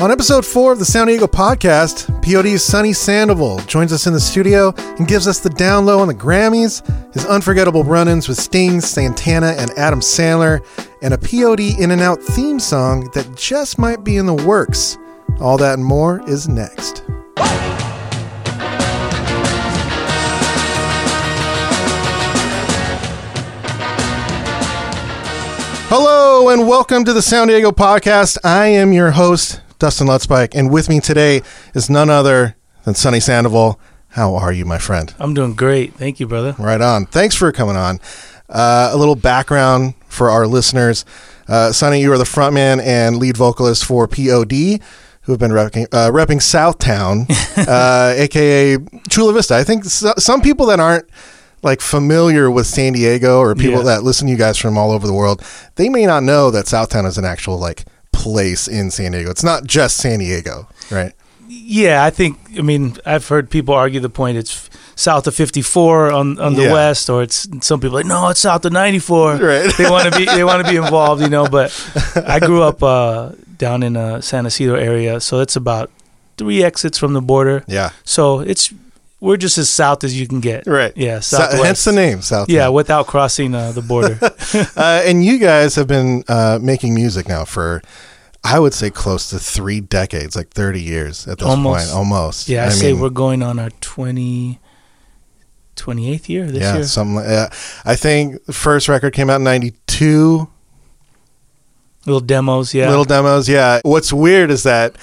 On episode 4 of the Sound Eagle podcast, P.O.D.'s Sonny Sandoval joins us in the studio and gives us the down low on the Grammys, his unforgettable run-ins with Sting, Santana, and Adam Sandler, and a P.O.D. In and Out theme song that just might be in the works. All that and more is next. Hello and welcome to the Sound Diego podcast. I am your host, Dustin Lutzbike, and with me today is none other than Sonny Sandoval. How are you, my friend? I'm doing great. Thank you, brother. Right on. Thanks for coming on. A little background for our listeners. Sonny, you are the frontman and lead vocalist for P.O.D., who have been repping Southtown, a.k.a. Chula Vista. I think some people that aren't like familiar with San Diego, or people that listen to you guys from all over the world, they may not know that Southtown is an actual like place in San Diego. It's not just San Diego, right? Yeah, I think, I mean, I've heard people argue the point it's south of 54 on the west, or it's, some people are like, no, it's south of 94. Right. They want to be involved, you know, but I grew up down in San Isidro area, so it's about 3 exits from the border. Yeah. So we're just as south as you can get. Right. Yeah, southwest. Hence the name, South. Yeah, without crossing the border. And you guys have been making music now for, I would say, close to 3 decades, like 30 years at this point. Almost. Yeah, I mean, we're going on our 28th year this year. Yeah, something like that. I think the first record came out in 92. Little demos, yeah. What's weird is that,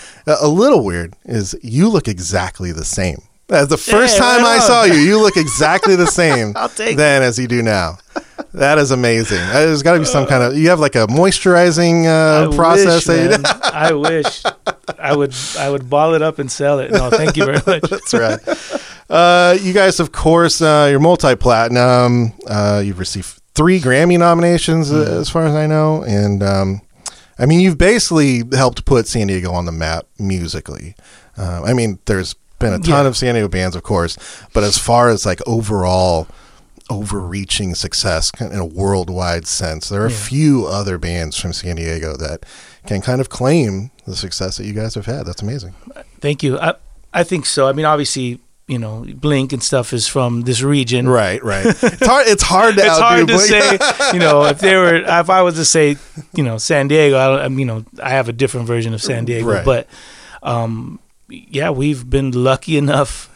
you look exactly the same. The first time I saw you look exactly the same then as you do now. That is amazing. There's got to be some kind of, you have like a moisturizing process. I wish. I would ball it up and sell it. No, thank you very much. That's right. You guys, of course, you're multi-platinum. You've received 3 Grammy nominations, as far as I know. And, I mean, you've basically helped put San Diego on the map musically. I mean, there's been a ton of San Diego bands, of course, but as far as like overall overreaching success in a worldwide sense, there are a few other bands from San Diego that can kind of claim the success that you guys have had. That's amazing. Thank you. I think so. I mean, obviously, you know, Blink and stuff is from this region. Right. It's hard to say, you know, if I was to say, you know, San Diego, I have a different version of San Diego, right. But yeah, we've been lucky enough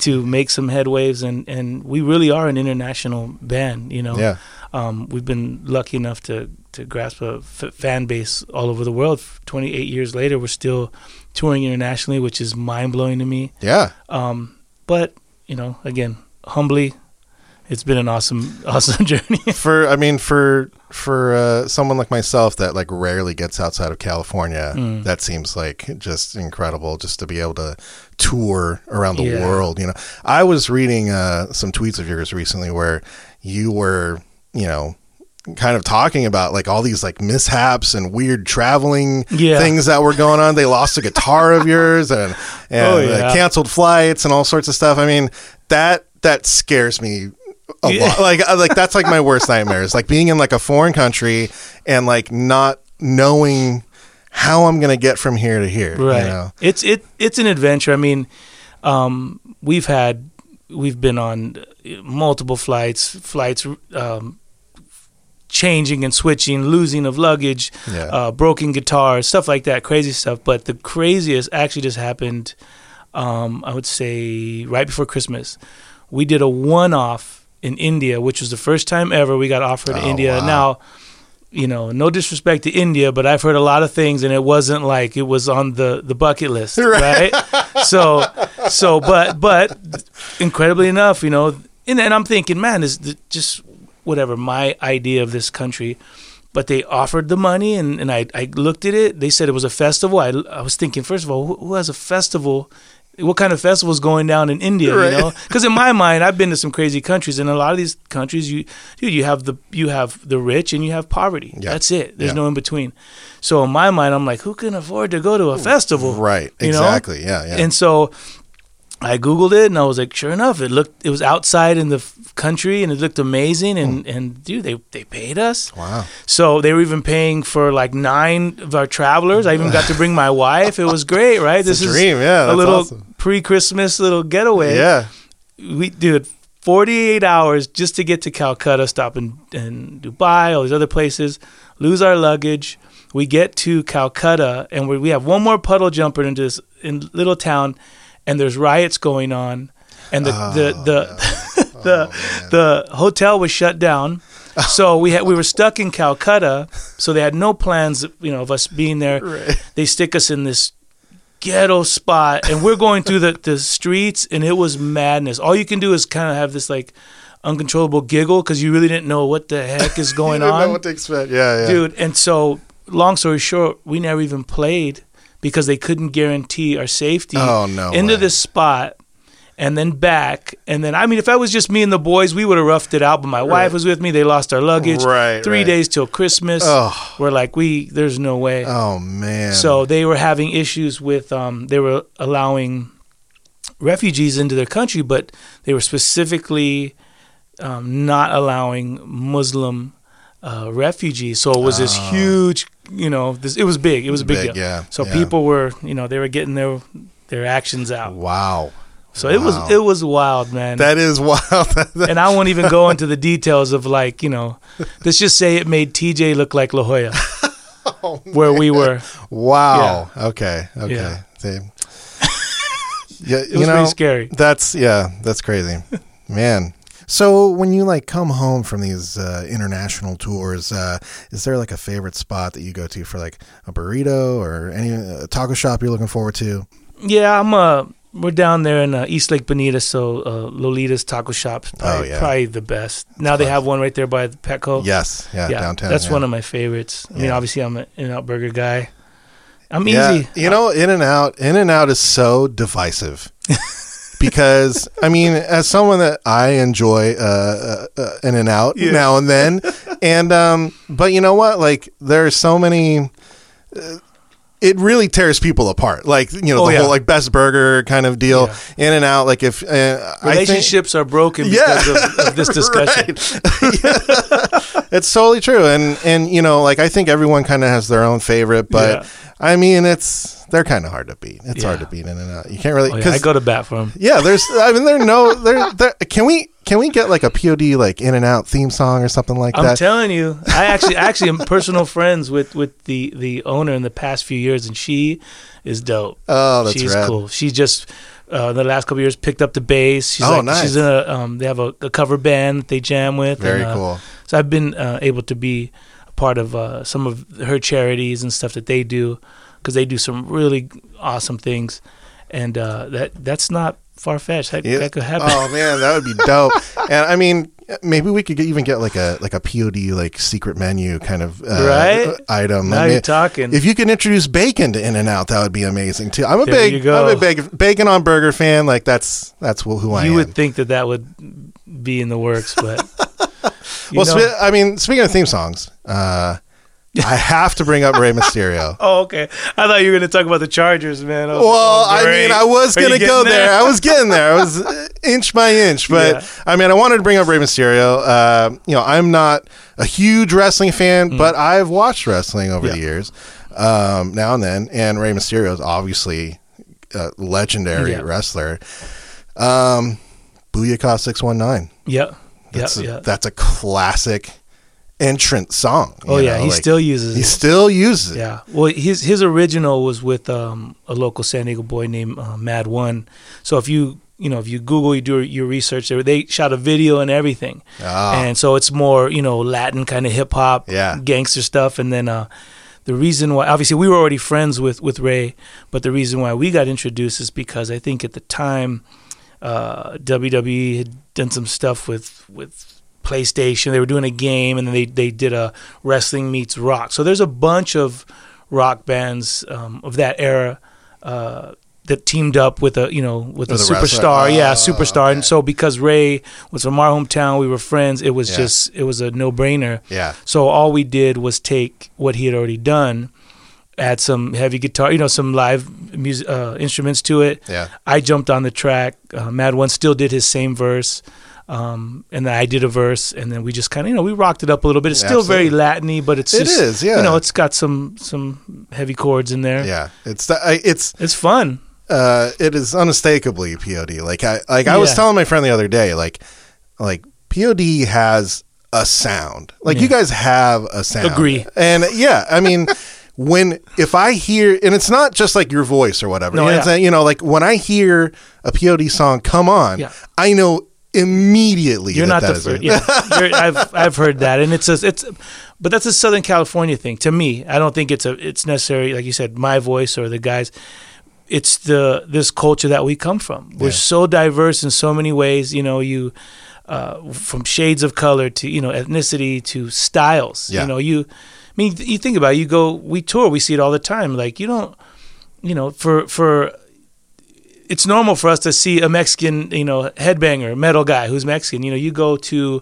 to make some headwaves, and we really are an international band, you know. Yeah. We've been lucky enough to grasp a fan base all over the world. 28 years later, we're still touring internationally, which is mind-blowing to me. Yeah. But, you know, again, humbly, it's been an awesome journey. For someone like myself that like rarely gets outside of California, that seems like just incredible, just to be able to tour around the world. You know, I was reading some tweets of yours recently where you were, you know, kind of talking about like all these like mishaps and weird traveling things that were going on. They lost a guitar of yours and canceled flights and all sorts of stuff. I mean, that scares me a lot. Like that's like my worst nightmare is like being in like a foreign country and like not knowing how I'm gonna get from here to here. Right. You know? It's an adventure. I mean, we've been on multiple flights, changing and switching, losing of luggage, broken guitars, stuff like that, crazy stuff. But the craziest actually just happened. I would say right before Christmas, we did a one-off in India, which was the first time ever we got offered India. Wow. Now, you know, no disrespect to India, but I've heard a lot of things, and it wasn't like it was on the bucket list, right? So, but incredibly enough, you know, and I'm thinking, man, is just whatever my idea of this country. But they offered the money, and I looked at it. They said it was a festival. I was thinking, first of all, who has a festival? What kind of festival's going down in India, right. You know? Because in my mind, I've been to some crazy countries, and a lot of these countries, you have the rich and you have poverty. Yeah. That's it. There's no in between. So in my mind, I'm like, who can afford to go to a festival? Right. You know? Exactly. Yeah. And so I Googled it, and I was like, sure enough, it was outside in the country, and it looked amazing, and dude, they paid us. Wow. So they were even paying for like 9 of our travelers. I even got to bring my wife. It was great, right? It's a dream, yeah. That's a little awesome. Pre-Christmas little getaway. Yeah. We, dude, 48 hours just to get to Calcutta, stop in Dubai, all these other places, lose our luggage. We get to Calcutta, and we have one more puddle jumper into this little town, and there's riots going on, and the hotel was shut down, so we were stuck in Calcutta. So they had no plans, of us being there. Right. They stick us in this ghetto spot, and we're going through the streets, and it was madness. All you can do is kind of have this like uncontrollable giggle because you really didn't know what the heck is going on. You didn't know what to expect, yeah, dude. And so, long story short, we never even played, because they couldn't guarantee our safety into this spot and then back. And then, if that was just me and the boys, we would have roughed it out. But my wife was with me. They lost our luggage. Right, 3 days till Christmas. Oh. We're like, there's no way. Oh, man. So they were having issues with, they were allowing refugees into their country, but they were specifically not allowing Muslim refugees. So it was this huge... it was big. It was a big deal. Yeah, so people were, they were getting their actions out. Wow. So it was wild, man. That is wild. And I won't even go into the details of let's just say it made TJ look like La Jolla, where we were. Wow. Yeah. Okay. Yeah. Yeah, it was pretty scary. That's crazy, man. So when you come home from these international tours, is there a favorite spot that you go to for a burrito or any taco shop you're looking forward to? Yeah, we're down there in East Lake Bonita, so Lolita's Taco Shop's probably the best. Now they have one right there by the Petco. Yes, yeah downtown. That's one of my favorites. I mean, obviously I'm an In-N-Out Burger guy. I'm easy. In-N-Out is so divisive. Because, as someone that I enjoy In-N-Out now and then, and but you know what? There are so many. It really tears people apart. The whole best burger kind of deal, In-N-Out. If relationships are broken because of this discussion, it's totally true. And I think everyone kind of has their own favorite, but. They're kind of hard to beat. It's hard to beat In-N-Out. You can't really. I go to bat for them. Yeah, can we get a P.O.D. In-N-Out theme song or something like that? I'm telling you, I actually am personal friends with the owner in the past few years, and she is dope. Oh, that's She's rad. Cool. She just the last couple of years picked up the bass. She's nice. She's in they have a cover band that they jam with. Very cool. So I've been able to be a part of some of her charities and stuff that they do, because they do some really awesome things, and that's not far-fetched. That could happen. Oh man, that would be dope. And maybe we could get a P.O.D. secret menu kind of item. Now you're talking. If you can introduce bacon to In-N-Out, that would be amazing too. I'm a big bacon on burger fan. That's who I am. You would think that would be in the works, but speaking of theme songs. I have to bring up Rey Mysterio. Oh, okay. I thought you were going to talk about the Chargers, man. I was going to go there. I was getting there. I was inch by inch. But, I wanted to bring up Rey Mysterio. I'm not a huge wrestling fan, but I've watched wrestling over the years now and then. And Rey Mysterio is obviously a legendary wrestler. Booyaka 619. Yep. That's a classic entrance song. He still uses it. Yeah. Well, his original was with a local San Diego boy named Mad One. So if you Google, you do your research, they shot a video and everything. And so it's more Latin kind of hip hop, gangster stuff. And then the reason why, obviously we were already friends with Rey, but the reason why we got introduced is because I think at the time WWE had done some stuff with PlayStation. They were doing a game, and then they did a wrestling meets rock. So there's a bunch of rock bands of that era that teamed up with a superstar. Superstar. Okay. And so because Rey was from our hometown, we were friends. It was it was a no-brainer. Yeah. So all we did was take what he had already done, add some heavy guitar, some live music, instruments to it. Yeah. I jumped on the track. Mad One still did his same verse. And then I did a verse, and then we just kind of, you know, we rocked it up a little bit. It's still Absolutely. Very Latin-y, but it's just, it is, yeah. You know, it's got some heavy chords in there. Yeah, it's fun. It is unmistakably P.O.D. Like I was telling my friend the other day, like P.O.D. has a sound. Like you guys have a sound. Agree. And yeah, I mean. If I hear, and it's not just like your voice or whatever, no, it's, you know, like when I hear a P.O.D. song come on, I know immediately you're not the first. Yeah, I've heard that, and but that's a Southern California thing. To me, I don't think it's necessarily, like you said, my voice or the guys. It's this culture that we come from. We're so diverse in so many ways. You know, you from shades of color to, you know, ethnicity to styles. Yeah. You know, I mean, you think about it, you go, we tour, we see it all the time. Like, you don't, you know, it's normal for us to see a Mexican, you know, headbanger, metal guy who's Mexican. You know, you go to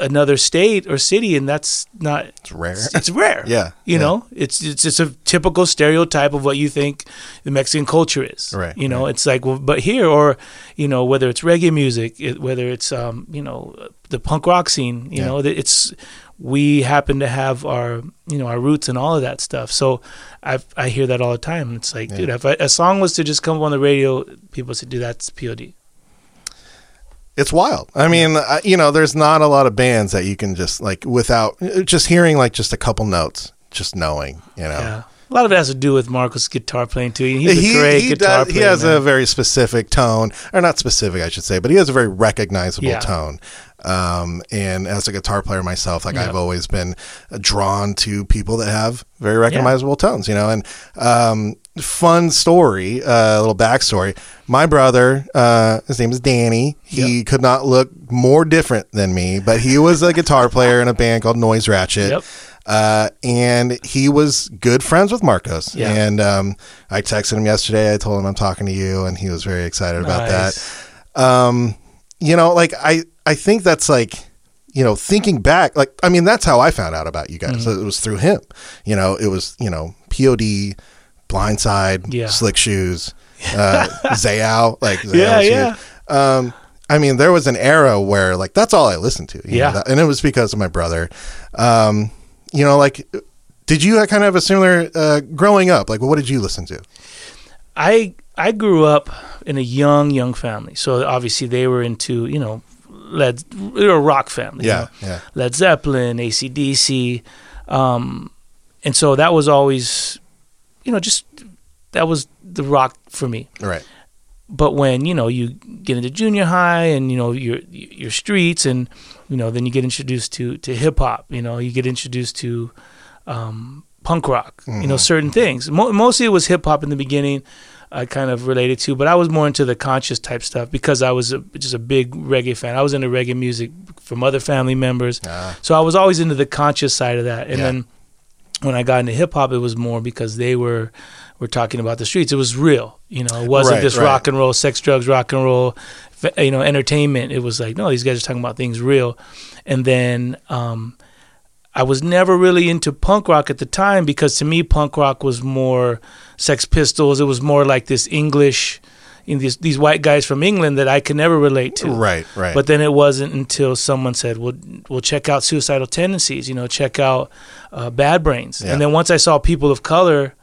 another state or city and that's not... It's rare. It's rare. Yeah. You know, it's just a typical stereotype of what you think the Mexican culture is. Right. You know, it's like, well, but here, or, you know, whether it's reggae music, whether it's, you know, the punk rock scene, you know, it's... We happen to have our, you know, our roots and all of that stuff. So I hear that all the time. It's like, dude, if a song was to just come up on the radio, people said, dude, that's P.O.D. It's wild. I mean, you know, there's not a lot of bands that you can just like, without just hearing like just a couple notes, just knowing, you know. Yeah. A lot of it has to do with Marco's guitar playing too. He's a great guitar player. He has a very specific tone, or not specific, I should say, but he has a very recognizable tone. And as a guitar player myself, like I've always been drawn to people that have very recognizable tones, you know. And fun story, a little backstory. My brother, his name is Danny. He could not look more different than me, but he was a guitar player in a band called Noise Ratchet. Yep. And he was good friends with Marcos. Yeah. And I texted him yesterday. I told him I'm talking to you, and he was very excited about that. You know, like I think that's like, you know, thinking back, like, I mean, that's how I found out about you guys. Mm-hmm. It was through him. You know, it was, you know, P.O.D., Blindside, Slick Shoes, Zao. Like, Zao was huge. I mean, there was an era where, like, that's all I listened to. You know, and it was because of my brother. You know, like, did you kind of have a similar growing up? Like, what did you listen to? I grew up in a young family. So, obviously, they were into, you know, they were a rock family. Yeah, you know? Led Zeppelin, AC/DC. And so that was always, you know, just that was the rock for me. Right. But when, you know, you get into junior high and, you know, your streets and, you know, then you get introduced to hip hop, you know, you get introduced to punk rock, you know, certain things. Mostly it was hip hop in the beginning. I kind of related to, but I was more into the conscious type stuff because I was just a big reggae fan. I was into reggae music from other family members. So I was always into the conscious side of that. And then when I got into hip hop, it was more because they were talking about the streets. It was real, you know, it wasn't this rock and roll, sex, drugs, rock and roll, you know, entertainment. It was like, no, these guys are talking about things real. And then, I was never really into punk rock at the time because to me, punk rock was more Sex Pistols. It was more like this English, you know, these white guys from England that I could never relate to. Right, right. But then it wasn't until someone said, we'll check out Suicidal Tendencies, you know, check out Bad Brains. Yeah. And then once I saw people of color,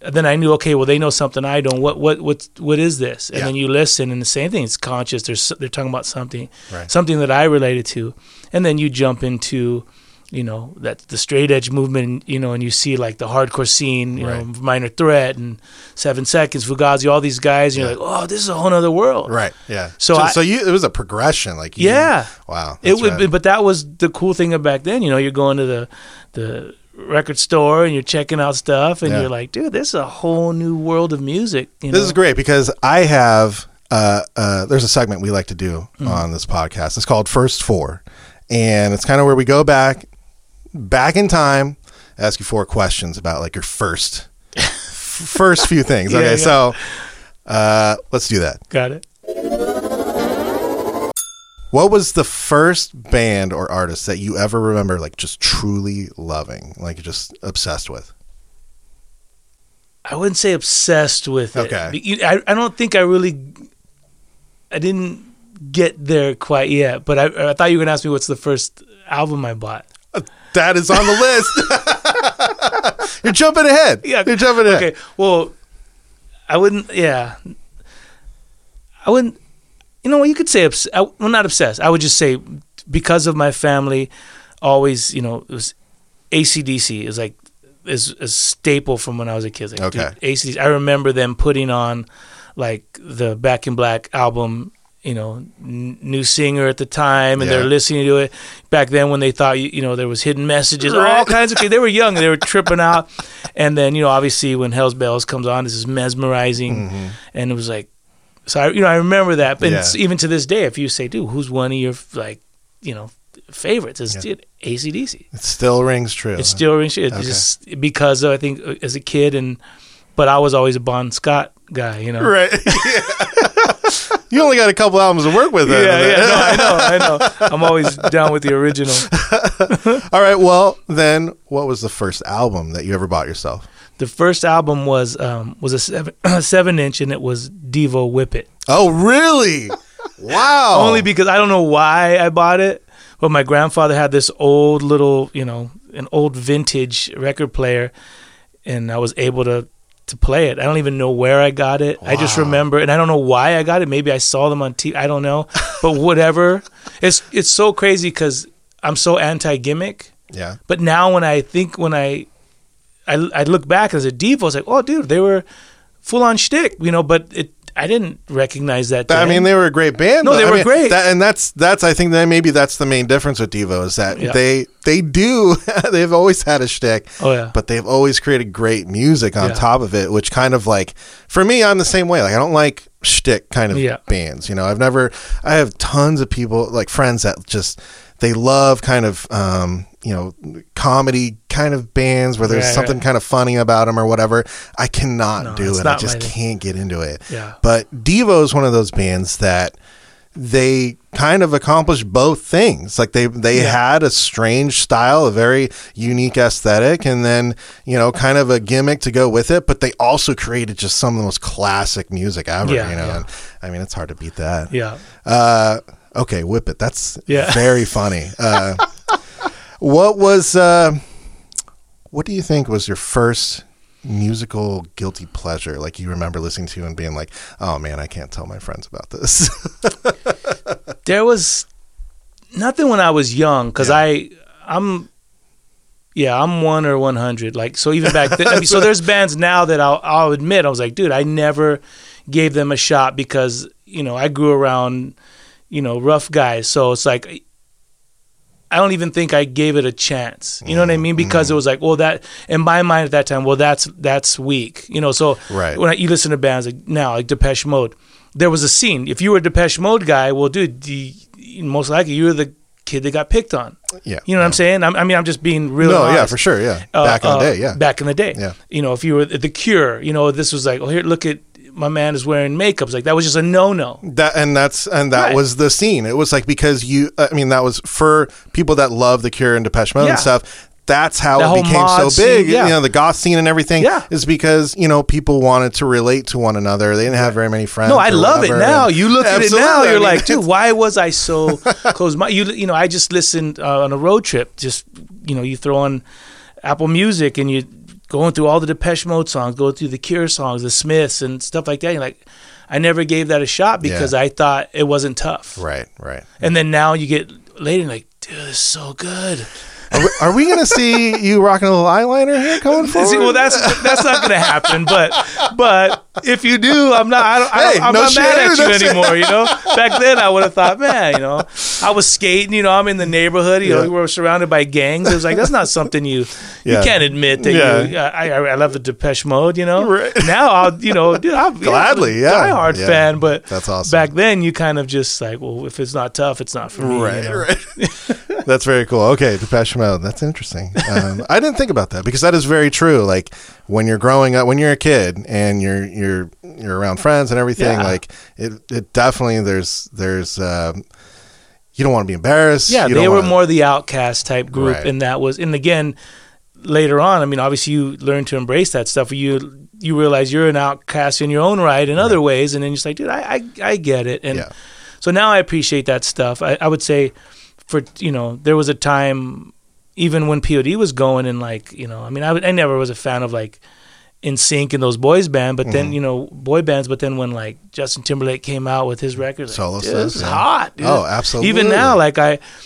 then I knew, okay, well, they know something I don't. What is this? And then you listen, and the same thing. It's conscious. They're talking about something that I related to. And then you jump into... you know, that the straight edge movement, you know, and you see like the hardcore scene, you know, Minor Threat and 7 Seconds, Fugazi, all these guys, and you're like, oh, this is a whole other world. Right. Yeah. So it was a progression. Like, you, wow. But that was the cool thing of back then, you know, you're going to the record store and you're checking out stuff and you're like, dude, this is a whole new world of music. You know? Is great because I have, there's a segment we like to do on this podcast. It's called First Four. And it's kind of where we go back in time, ask you 4 questions about like your first few things. Okay, so let's do that. Got it. What was the first band or artist that you ever remember like just truly loving, like just obsessed with? I wouldn't say obsessed with it. Okay. I don't think I really, I didn't get there quite yet, but I thought you were going to ask me what's the first album I bought. That is on the list. You're jumping ahead. Yeah. You're jumping ahead. Okay. Well, I wouldn't, you know what, you could say, well, not obsessed. I would just say because of my family, always, you know, it was AC/DC is like, is a staple from when I was a kid. Like, okay. Dude, AC/DC, I remember them putting on like the Back in Black album, you know, new singer at the time, and they're listening to it back then when they thought, you know, there was hidden messages, all kinds of things. They were young, and they were tripping out. And then, you know, obviously when Hell's Bells comes on, this is mesmerizing. Mm-hmm. And it was like, so I remember that. But even to this day, if you say, dude, who's one of your, like, you know, favorites, is AC/DC. It still rings true. It still rings true. It's just because of, I think as a kid, but I was always a Bon Scott guy, you know. Right. You only got a couple albums to work with. No, I know. I'm always down with the original. All right. Well, then, what was the first album that you ever bought yourself? The first album was a 7-inch, and it was Devo Whip It. Oh, really? Wow. Only because I don't know why I bought it. But my grandfather had this old little, you know, an old vintage record player, and I was able to play it. I don't even know where I got it. Wow. I just remember, and I don't know why I got it. Maybe I saw them on TV. I don't know. But whatever. It's so crazy because I'm so anti-gimmick. Yeah. But now when I think, when I look back as a Devo, it's like, oh, dude, they were full-on shtick, you know, but I didn't recognize that. I mean, they were a great band. No, they were great. And that's I think that maybe that's the main difference with Devo is that they've always had a shtick, but they've always created great music on top of it, which kind of like, for me, I'm the same way. Like, I don't like shtick kind of bands, you know. I have tons of people, like friends that just, they love kind of, you know, comedy kind of bands where there's something kind of funny about them or whatever. I cannot do it. I just can't get into it. Yeah. But Devo is one of those bands that they kind of accomplished both things. Like they had a strange style, a very unique aesthetic, and then, you know, kind of a gimmick to go with it, but they also created just some of the most classic music ever, you know. Yeah. And, I mean, it's hard to beat that. Yeah. Okay, Whip It. That's very funny. What do you think was your first musical guilty pleasure? Like, you remember listening to and being like, oh man, I can't tell my friends about this. There was nothing when I was young. Cause I'm 1 or 100. Like, so even back then, I mean, so there's bands now that I'll admit, I was like, dude, I never gave them a shot because, you know, I grew around, you know, rough guys. So it's like, I don't even think I gave it a chance. You know what I mean? Because it was like, well, that in my mind at that time, well, that's weak. You know, so when you listen to bands like now, like Depeche Mode, there was a scene. If you were a Depeche Mode guy, well, dude, most likely you were the kid that got picked on. Yeah, you know what I'm saying? I'm just being real. No, honest. Yeah, for sure. Yeah, back in the day. Yeah, you know, if you were The Cure, you know, this was like, oh, here, look at. My man is wearing makeup. Like, that was just a no-no. That was the scene. It was like, because that was for people that love The Cure and Depeche Mode and stuff. That's how it became so big. Scene, you know, the goth scene and everything is because, you know, people wanted to relate to one another. They didn't have very many friends. No, I love it now. You look at it now, you're like, dude, why was I so close? You know, I just listened on a road trip. Just, you know, you throw on Apple Music and you going through all the Depeche Mode songs, going through the Cure songs, the Smiths, and stuff like that. You're like, I never gave that a shot because I thought it wasn't tough. Right. And then now you get later, and like, dude, this is so good. Are we going to see you rocking a little eyeliner here going forward? See, well, that's not going to happen. But if you do, I'm not mad at you anymore. You know, back then I would have thought, man, you know, I was skating. You know, I'm in the neighborhood. You know, we were surrounded by gangs. It was like, that's not something you can't admit that you. I love the Depeche Mode. You know, now I'll, you know, dude, I'm gladly diehard fan. But that's awesome. Back then you kind of just like, well, if it's not tough, it's not for me. Right, you know? Right. That's very cool. Okay, Depeche Mode. That's interesting. I didn't think about that because that is very true. Like when you're growing up, when you're a kid and you're around friends and everything, like it definitely there's you don't want to be embarrassed. Yeah, they were more the outcast type group, and that was, and again later on, I mean, obviously you learn to embrace that stuff. You you realize you're an outcast in your own right in other ways, and then you're just like, dude, I get it. And so now I appreciate that stuff. I would say for, you know, there was a time even when P.O.D. was going and like, you know, I mean, I never was a fan of like NSYNC and those boys band, but then, you know, boy bands, but then when like Justin Timberlake came out with his records, like, this is hot. Dude. Oh, absolutely. Even now, like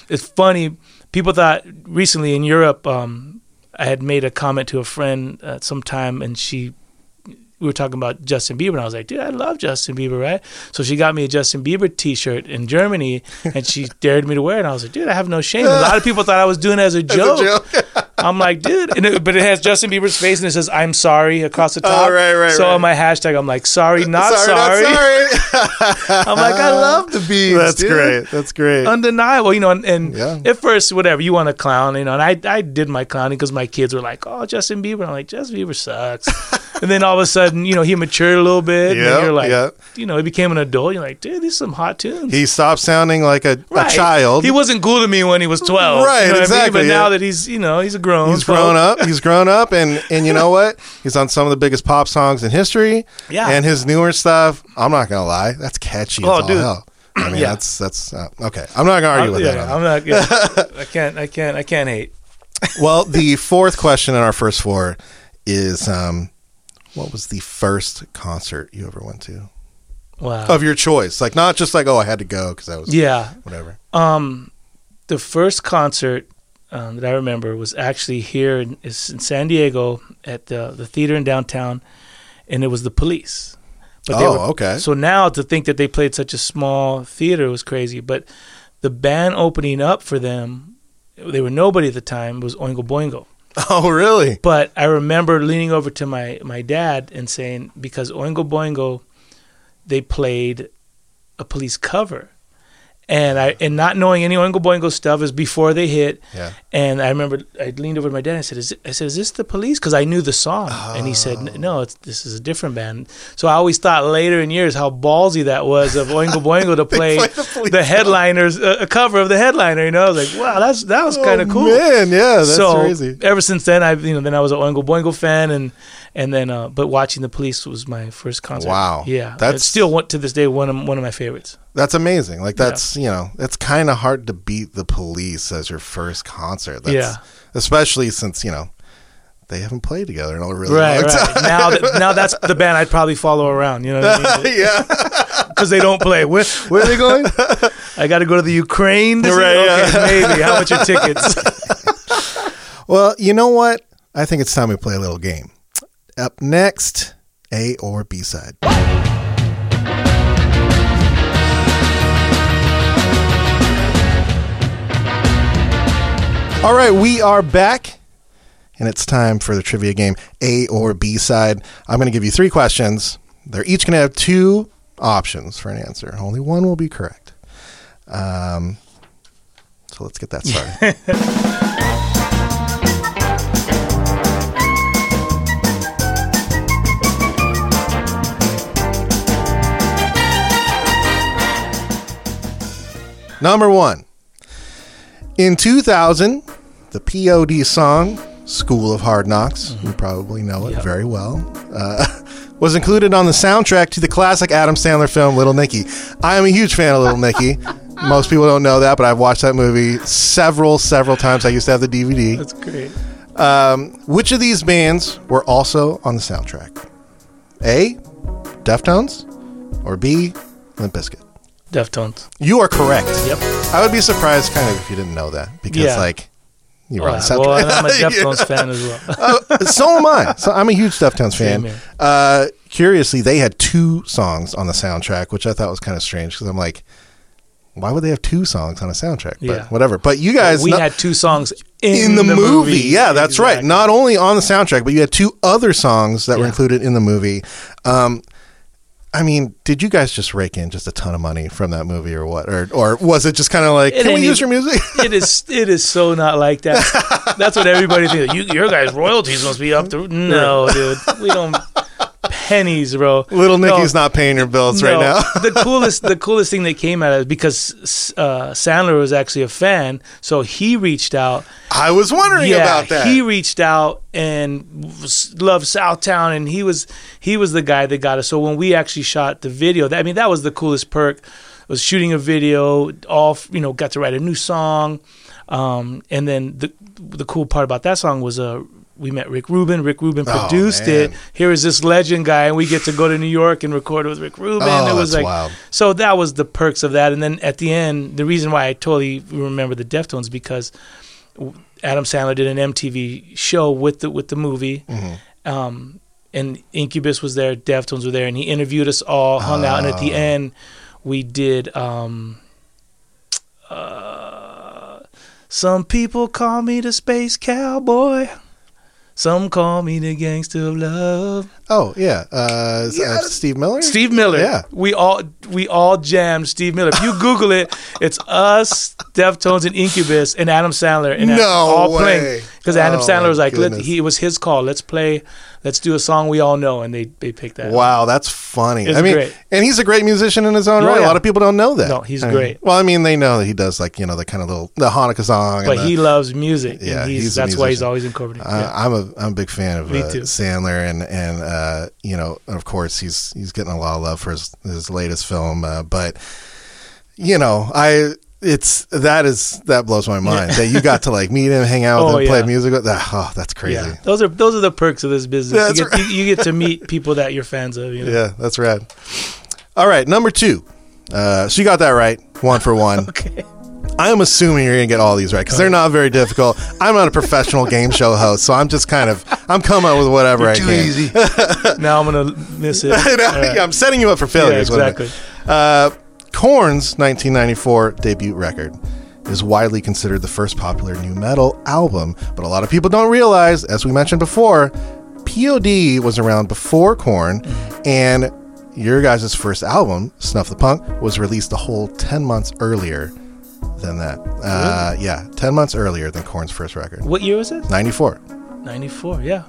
it's funny. People thought recently in Europe, I had made a comment to a friend sometime, and we were talking about Justin Bieber, and I was like, dude, I love Justin Bieber, right? So she got me a Justin Bieber t-shirt in Germany, and she dared me to wear it, and I was like, dude, I have no shame. And a lot of people thought I was doing it as a joke. I'm like, dude. And but it has Justin Bieber's face, and it says, I'm sorry, across the top. So on my hashtag, I'm like, sorry, not sorry. I'm like, I love the Biebs. That's great. That's great. Undeniable. You know, and at first, whatever, you want to clown, you know, and I did my clowning because my kids were like, oh, Justin Bieber. And I'm like, Justin Bieber sucks. And then all of a sudden, you know, he matured a little bit. Yeah. You're like, you know, he became an adult. You're like, dude, these are some hot tunes. He stopped sounding like a child. He wasn't cool to me when he was 12. Right, you know exactly. I mean? But now that he's, you know, he's a grown. He's grown up. He's grown up. And you know what? He's on some of the biggest pop songs in history. Yeah. And his newer stuff, I'm not going to lie, that's catchy. Oh, dude. Hell. I mean, that's okay. I'm not going to argue with that. I'm not. Yeah. I can't hate. Well, the fourth question in our first four is, what was the first concert you ever went to? Wow. Of your choice. Like, not just like, oh, I had to go because I was, whatever. The first concert that I remember was actually here in San Diego at the theater in downtown, and it was The Police. But okay. So now to think that they played such a small theater was crazy. But the band opening up for them, they were nobody at the time, was Oingo Boingo. Oh, really? But I remember leaning over to my dad and saying, because Oingo Boingo, they played a Police cover. And I not knowing any Oingo Boingo stuff is before they hit. Yeah. And I remember I leaned over to my dad and I said, is this The Police? Because I knew the song. Oh. And he said, no, this is a different band. So I always thought later in years how ballsy that was of Oingo Boingo to play the headliners, a cover of the headliner. You know, I was like, wow, that was kind of cool. Man, yeah, that's crazy. Ever since then, I was an Oingo Boingo fan, and then but watching The Police was my first concert. Wow, yeah, that's still to this day one of my favorites. That's amazing. Like that's you know, it's kind of hard to beat The Police as your first concert. That's, especially since you know they haven't played together in a really long time. Now that's the band I'd probably follow around. You know what I mean? Because they don't play. Where are they going? I got to go to the Ukraine. Maybe. How much are tickets? Well, you know what? I think it's time we play a little game. Up next, A or B side. All right, we are back, and it's time for the trivia game, A or B side. I'm going to give you three questions. They're each going to have two options for an answer. Only one will be correct. So let's get that started. Number one, in 2000, the P.O.D. song, School of Hard Knocks, you probably know it very well, was included on the soundtrack to the classic Adam Sandler film, Little Nicky. I am a huge fan of Little Nicky. Most people don't know that, but I've watched that movie several times. I used to have the DVD. That's great. Which of these bands were also on the soundtrack? A, Deftones, or B, Limp Bizkit? Deftones. You are correct. Yep. I would be surprised kind of if you didn't know that because like you were on the soundtrack. Well, I'm a Deftones fan as well. So am I. So I'm a huge Deftones fan. Curiously, they had two songs on the soundtrack, which I thought was kind of strange because I'm like, why would they have two songs on a soundtrack? But whatever. But you guys... We had two songs in the movie. Yeah, that's right. Not only on the soundtrack, but you had two other songs that were included in the movie. I mean, did you guys just rake in just a ton of money from that movie or what? Or was it just kind of like, can we use your music? It is so not like that. That's what everybody thinks. Your guys' royalties must be up to... No, dude. We don't... pennies, bro. Little Nicky's not paying your bills right now. The coolest thing that came out of it, because Sandler was actually a fan, so he reached out. I was wondering about that. He reached out and loved Southtown, and he was the guy that got us. So when we actually shot the video, that was the coolest perk. Was shooting a video, got to write a new song, and then the cool part about that song was we met Rick Rubin. Rick Rubin produced it. Here is this legend guy, and we get to go to New York and record with Rick Rubin. It was like wild. So that was the perks of that. And then at the end, the reason why I totally remember the Deftones, because Adam Sandler did an MTV show with the movie, and Incubus was there, Deftones were there, and he interviewed us all, hung out, and at the end we did. Some people call me the space cowboy. Some call me the gangster of love. Oh yeah, Steve Miller. Steve Miller. Yeah, we all jammed Steve Miller. If you Google it, it's us, Deftones, and Incubus, and Adam Sandler, and all playing. Because Adam Sandler was like, it was his call. Let's do a song we all know, and they picked that. Wow, that's funny. It's great. And he's a great musician in his own right. Yeah. A lot of people don't know that. No, he's great. Well, they know that he does the kind of little the Hanukkah song. But he loves music. Yeah, and that's why he's always incorporating. I'm a big fan of Sandler, and of course he's getting a lot of love for his latest film. That blows my mind that you got to meet him, hang out with him, play music with him. Oh, that's crazy. Yeah. Those are the perks of this business. You get to meet people that you're fans of. Yeah, that's rad. All right, number 2. So you got that right, 1 for 1. Okay. I'm assuming you're going to get all these right because they're not very difficult. I'm not a professional game show host, so I'm just I'm coming up with whatever I can. Too easy. Now I'm going to miss it. Right. I'm setting you up for failure. Yeah, exactly. Korn's 1994 debut record is widely considered the first popular new metal album, but a lot of people don't realize, as we mentioned before, P.O.D. was around before Korn, and your guys' first album, Snuff the Punk, was released a whole 10 months earlier than that. Really? 10 months earlier than Korn's first record. What year was it? 94. 94, yeah.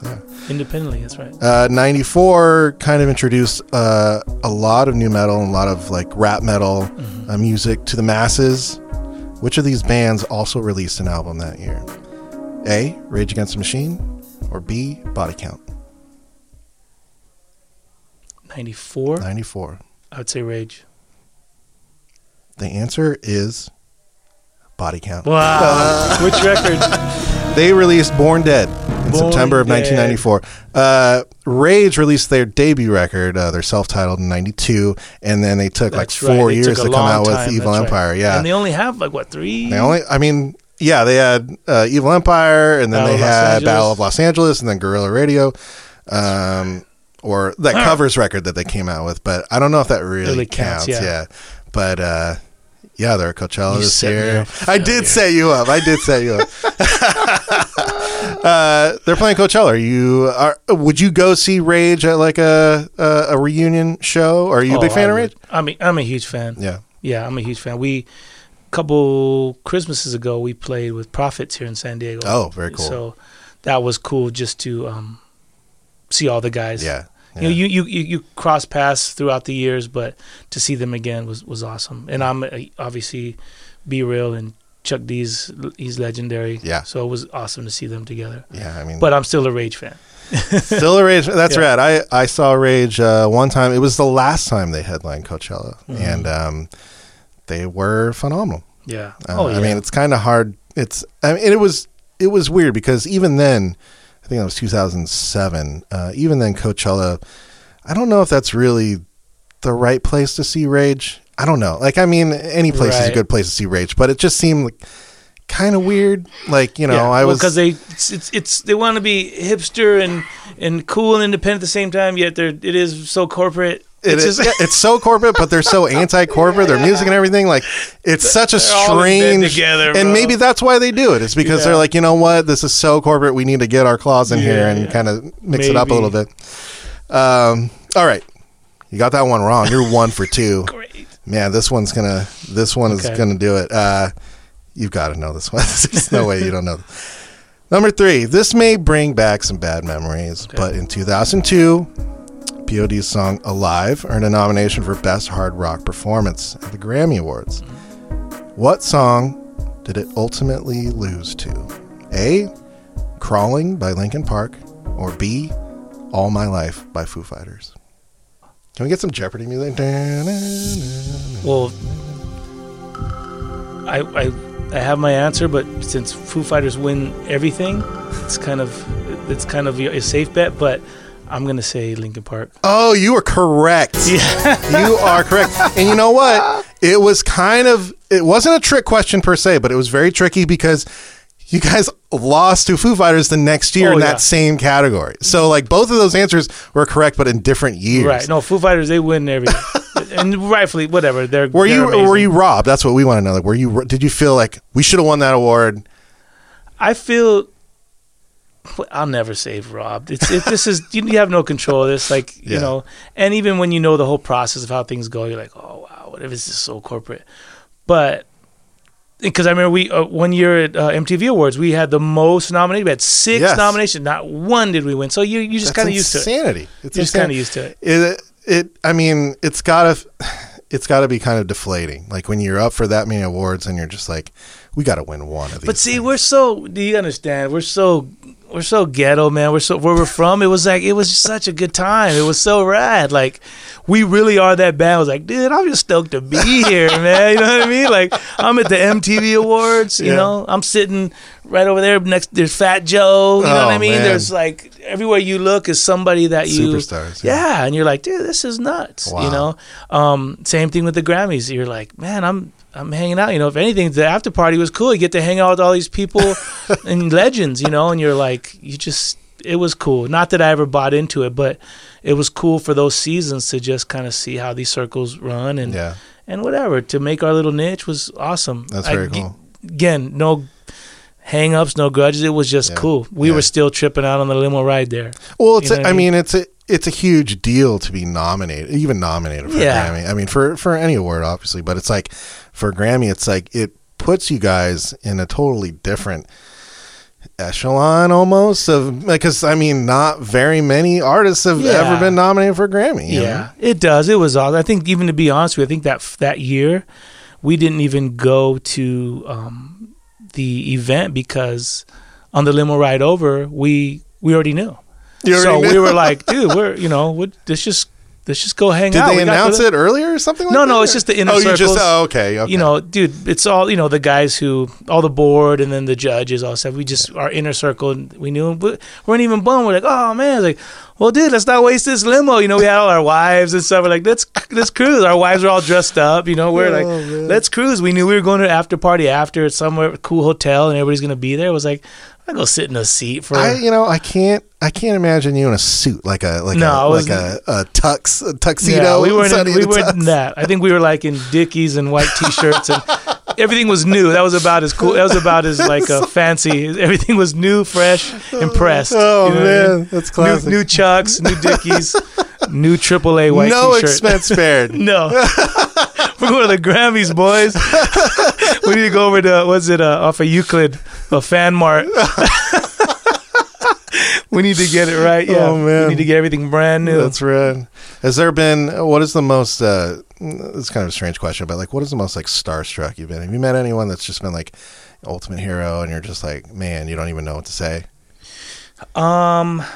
Independently, that's right. 94 kind of introduced a lot of new metal and a lot of rap metal music to the masses. Which of these bands also released an album that year? A, Rage Against the Machine, or B, Body Count? 94. I would say Rage. The answer is Body Count. Wow. Which record? They released Born Dead in September of 1994. Rage released their debut record, their self-titled, in 92, and then they took 4 years to come out with Evil Empire. Right. Yeah, and they only have three. They had Evil Empire, and then Battle Battle of Los Angeles, and then Guerrilla Radio, or that covers record that they came out with. But I don't know if that really counts. Yeah, but. Yeah, there are Coachella this year. I did set you up. They're playing Coachella. Would you go see Rage at a reunion show? Are you a big fan of Rage? I'm a huge fan. Yeah, I'm a huge fan. Couple Christmases ago, we played with Prophets here in San Diego. Oh, very cool. So that was cool just to see all the guys. Yeah. Yeah. You cross paths throughout the years, but to see them again was awesome. And I'm obviously Be Real and Chuck D's, he's legendary. Yeah. So it was awesome to see them together. Yeah, but I'm still a Rage fan. Still a Rage fan. That's rad. I saw Rage one time. It was the last time they headlined Coachella, and they were phenomenal. Yeah. It's kind of hard. It was weird because even then. I think that was 2007. Even then, Coachella, I don't know if that's really the right place to see Rage. I don't know. Any place is a good place to see Rage, but it just seemed kind of weird. Because they want to be hipster and cool and independent at the same time. Yet it is so corporate. It's so corporate, but they're so anti-corporate. Their music and everything, it's such a strange. Together, and maybe that's why they do it. It's because they're you know what? This is so corporate. We need to get our claws in here and kind of mix it up a little bit. All right, you got that one wrong. You're 1 for 2. Great, man. This one is gonna do it. You've got to know this one. There's no way you don't know this. Number 3. This may bring back some bad memories, but in 2002. P.O.D.'s song Alive earned a nomination for Best Hard Rock Performance at the Grammy Awards. What song did it ultimately lose to? A. Crawling by Linkin Park, or B. All My Life by Foo Fighters. Can we get some Jeopardy music? Well, I have my answer, but since Foo Fighters win everything, it's kind of a safe bet, but I'm going to say Linkin Park. Oh, you are correct. Yeah. You are correct. And you know what? It wasn't a trick question per se, but it was very tricky because you guys lost to Foo Fighters the next year that same category. So, like, both of those answers were correct, but in different years. Right. No, Foo Fighters, they win everything. And rightfully, whatever. Were you robbed? That's what we want to know. Like, did you feel like we should have won that award? I'll never say robbed. This is, you have no control of this. Like, you know, and even when you know the whole process of how things go, you're like, oh, wow, whatever. This is so corporate. But because I remember we one year at MTV Awards, we had the most nominated. We had 6 nominations. Not one did we win. So you just kind of used to it. Insanity. It's just kind of used to it. It's got to be kind of deflating. Like when you're up for that many awards and you're just like, we got to win one of these. But see, things. Do you understand? We're so ghetto, man. Where we're from, it was such a good time. It was so rad. Like, we really are that band. I was like, dude, I'm just stoked to be here, man. You know what I mean? Like, I'm at the MTV Awards. You know, I'm sitting right over there next. There's Fat Joe. You know what I mean? Man. There's like everywhere you look is somebody that you superstars. Yeah, and you're like, dude, this is nuts. Wow. You know, same thing with the Grammys. You're like, man, I'm hanging out, you know. If anything, the after party was cool. You get to hang out with all these people and legends, you know, and you're like, it was cool. Not that I ever bought into it, but it was cool for those seasons to just kind of see how these circles run and whatever. To make our little niche was awesome. That's very cool. Again, no hang-ups, no grudges. It was just cool. We were still tripping out on the limo ride there. Well, it's a huge deal to be nominated for a Grammy. I mean, for any award, obviously, but it's like for a Grammy, it's like it puts you guys in a totally different echelon almost of, because I mean, not very many artists have ever been nominated for a Grammy. It does. It was awesome. I think, even to be honest with you, I think that year we didn't even go to the event because on the limo ride over, we already knew. So we were like, dude, let's just go hang out. Did they announce it earlier or something like that? No, it's just the inner circles. Okay. You know, dude, it's all, you know, the guys all the board and then the judges, all stuff. We just, our inner circle, we knew, we weren't even bummed. We're like, oh, man. Like, well, dude, let's not waste this limo. You know, we had all our wives and stuff. We're like, let's cruise. Our wives are all dressed up. You know, we're let's cruise. We knew we were going to an after party at somewhere, cool hotel, and everybody's going to be there. It was like, I go sit in a seat for. I can't imagine you in a suit like a tuxedo. Yeah, we weren't in that. I think we were like in Dickies and white t-shirts and everything was new. That was about as cool. That was about as like a fancy. Everything was new, fresh, impressed. Oh, you know, man, I mean? That's classic. New Chucks, new Dickies, new AAA white t-shirt. No expense spared. No. We're going to the Grammys, boys. We need to go over to, off of Euclid, a Fan Mart. We need to get it right. Yeah. Oh, man. We need to get everything brand new. That's right. Has there been, what is the most, it's kind of a strange question, but like, what is the most like starstruck you've been? Have you met anyone that's just been like ultimate hero and you're just like, man, you don't even know what to say? When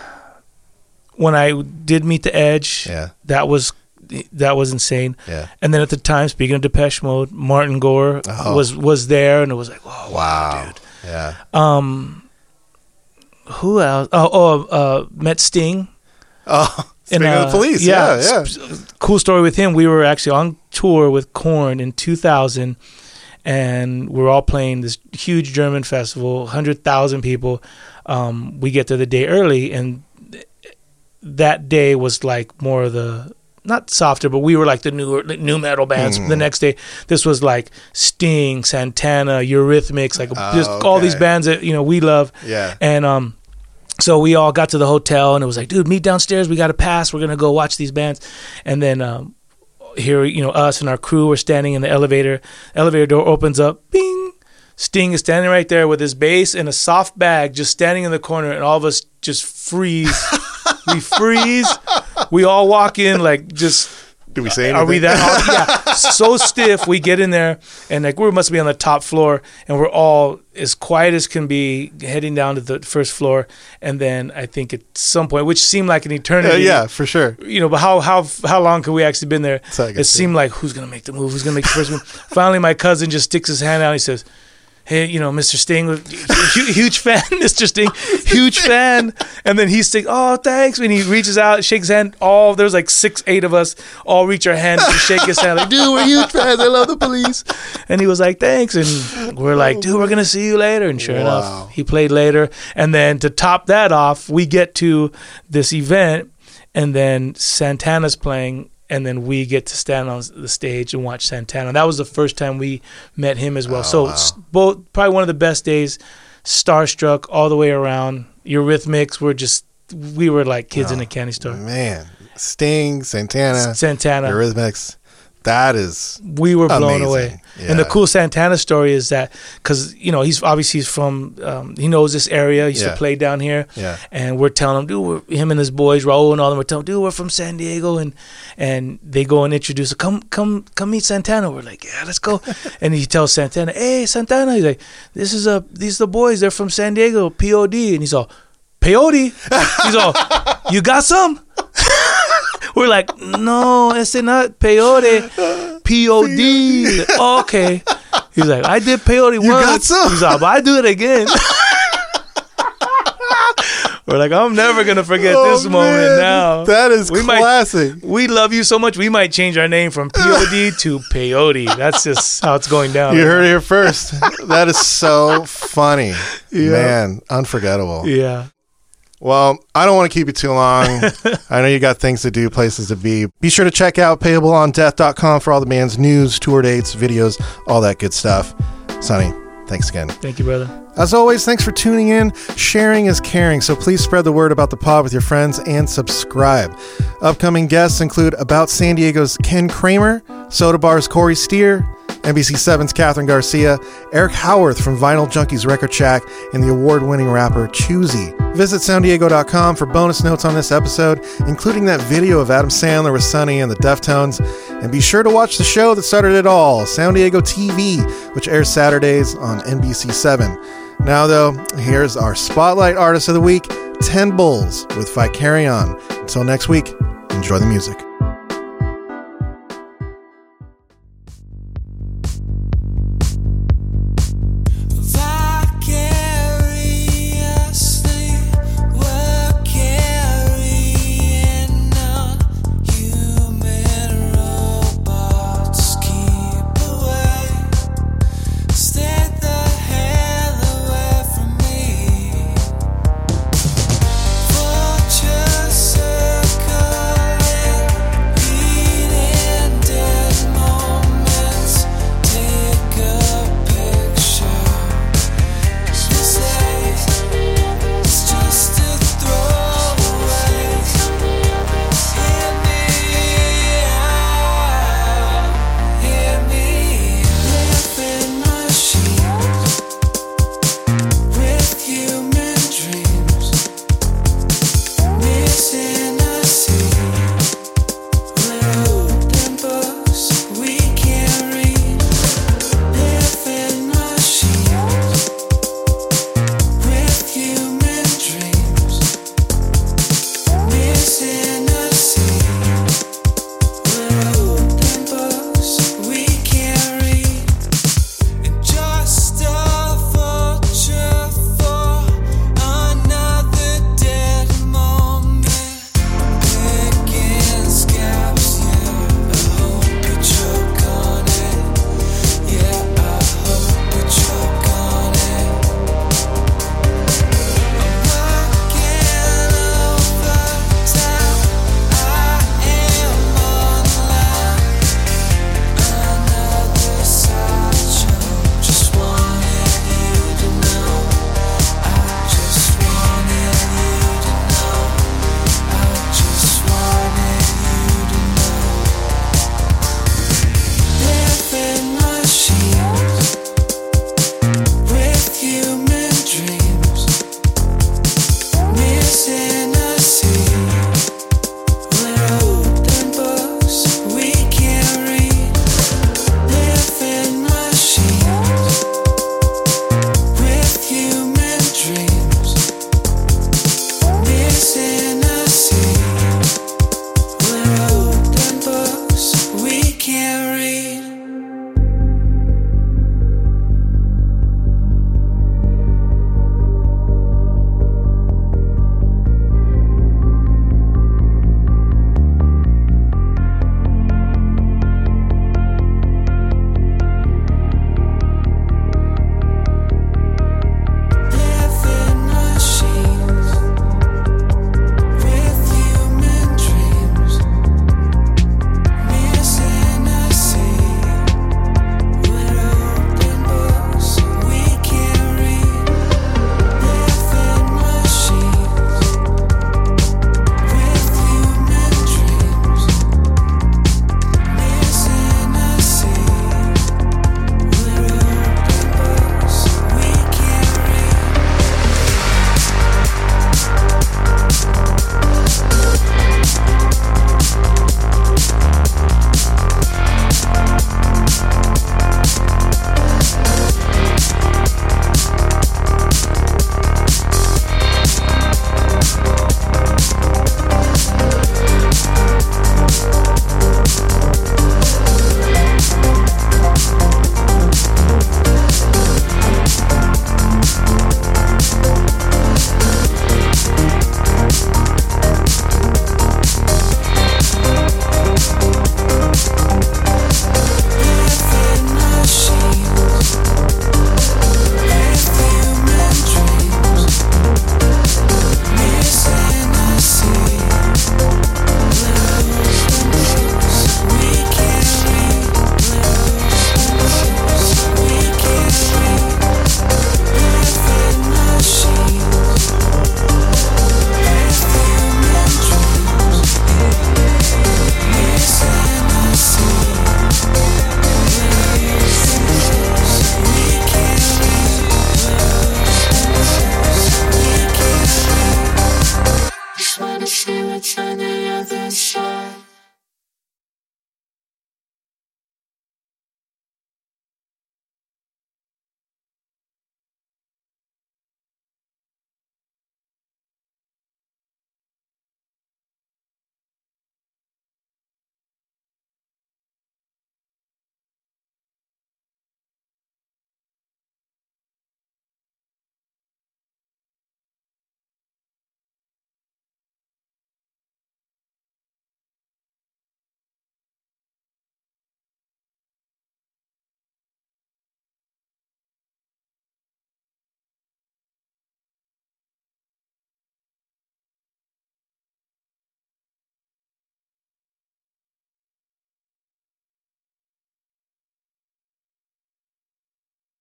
I did meet The Edge, that was insane. Yeah. And then at the time, speaking of Depeche Mode, Martin Gore was there, and it was like, oh, wow, dude. Yeah. Who else? Met Sting. Oh, Sting and The Police. Yeah. Cool story with him. We were actually on tour with Korn in 2000, and we're all playing this huge German festival, 100,000 people. We get there the day early, and that day was like more of the, not softer, but we were like the new metal bands. The next day, this was like Sting, Santana, Eurythmics, like all these bands that, you know, we love. Yeah. And so we all got to the hotel, and it was like, dude, meet downstairs. We got a pass. We're gonna go watch these bands. And then here, you know, us and our crew were standing in the elevator. Elevator door opens up. Bing. Sting is standing right there with his bass and a soft bag, just standing in the corner, and all of us just freeze. We freeze. We all walk in like just. Do we say anything? Are we that? Yeah, so stiff. We get in there and like we must be on the top floor, and we're all as quiet as can be, heading down to the first floor, and then I think at some point, which seemed like an eternity. Yeah, for sure. You know, but how long could we actually been there? It seemed like who's gonna make the move? Who's gonna make the first move? Finally, my cousin just sticks his hand out. And he says, "Hey, you know, Mr. Sting, huge fan, Mr. Sting, huge fan." And then he's like, "Oh, thanks." And he reaches out, shakes his hand. All there's like 6, 8 of us all reach our hands and shake his hand. Like, dude, we're huge fans. I love the Police. And he was like, "Thanks." And we're like, "Dude, we're gonna see you later." And sure enough, he played later. And then to top that off, we get to this event, and then Santana's playing. And then we get to stand on the stage and watch Santana. That was the first time we met him as well. Both probably one of the best days, starstruck all the way around. Eurythmics were just, we were like kids in a candy store. Man, Sting, Santana, Eurythmics, that is we were blown amazing. Away. Yeah. And the cool Santana story is that because you know he's from he knows this area. He used to play down here, and we're telling him, dude, him and his boys Raul and all them were telling him, dude, we're from San Diego, and they go and introduce him. Come meet Santana. We're like, yeah, let's go. And he tells Santana, hey Santana, he's like, these are the boys. They're from San Diego, P.O.D. And he's all, Peyote? He's all, you got some? We're like, no, it's not peyote, P.O.D. Okay. He's like, I did peyote once. You got some? He's like, but I do it again. We're like, I'm never going to forget this moment now. That is classic. We love you so much, we might change our name from P.O.D. to Peyote. That's just how it's going down. You heard it here first. That is so funny. Yeah. Man, unforgettable. Yeah. Well, I don't want to keep you too long. I know you got things to do, places to be. Be sure to check out payableondeath.com for all the band's news, tour dates, videos, all that good stuff. Sonny, thanks again. Thank you, brother. As always, thanks for tuning in. Sharing is caring, so please spread the word about the pod with your friends and subscribe. Upcoming guests include About San Diego's Ken Kramer, Soda Bar's Corey Steer, NBC7's Catherine Garcia, Eric Howarth from Vinyl Junkies Record Shack, and the award-winning rapper Choosy. Visit SoundDiego.com for bonus notes on this episode, including that video of Adam Sandler with Sonny and the Deftones. And be sure to watch the show that started it all, San Diego TV, which airs Saturdays on NBC7. Now, though, here's our Spotlight Artist of the Week, Ten Bulls with Vicarion. Until next week, enjoy the music.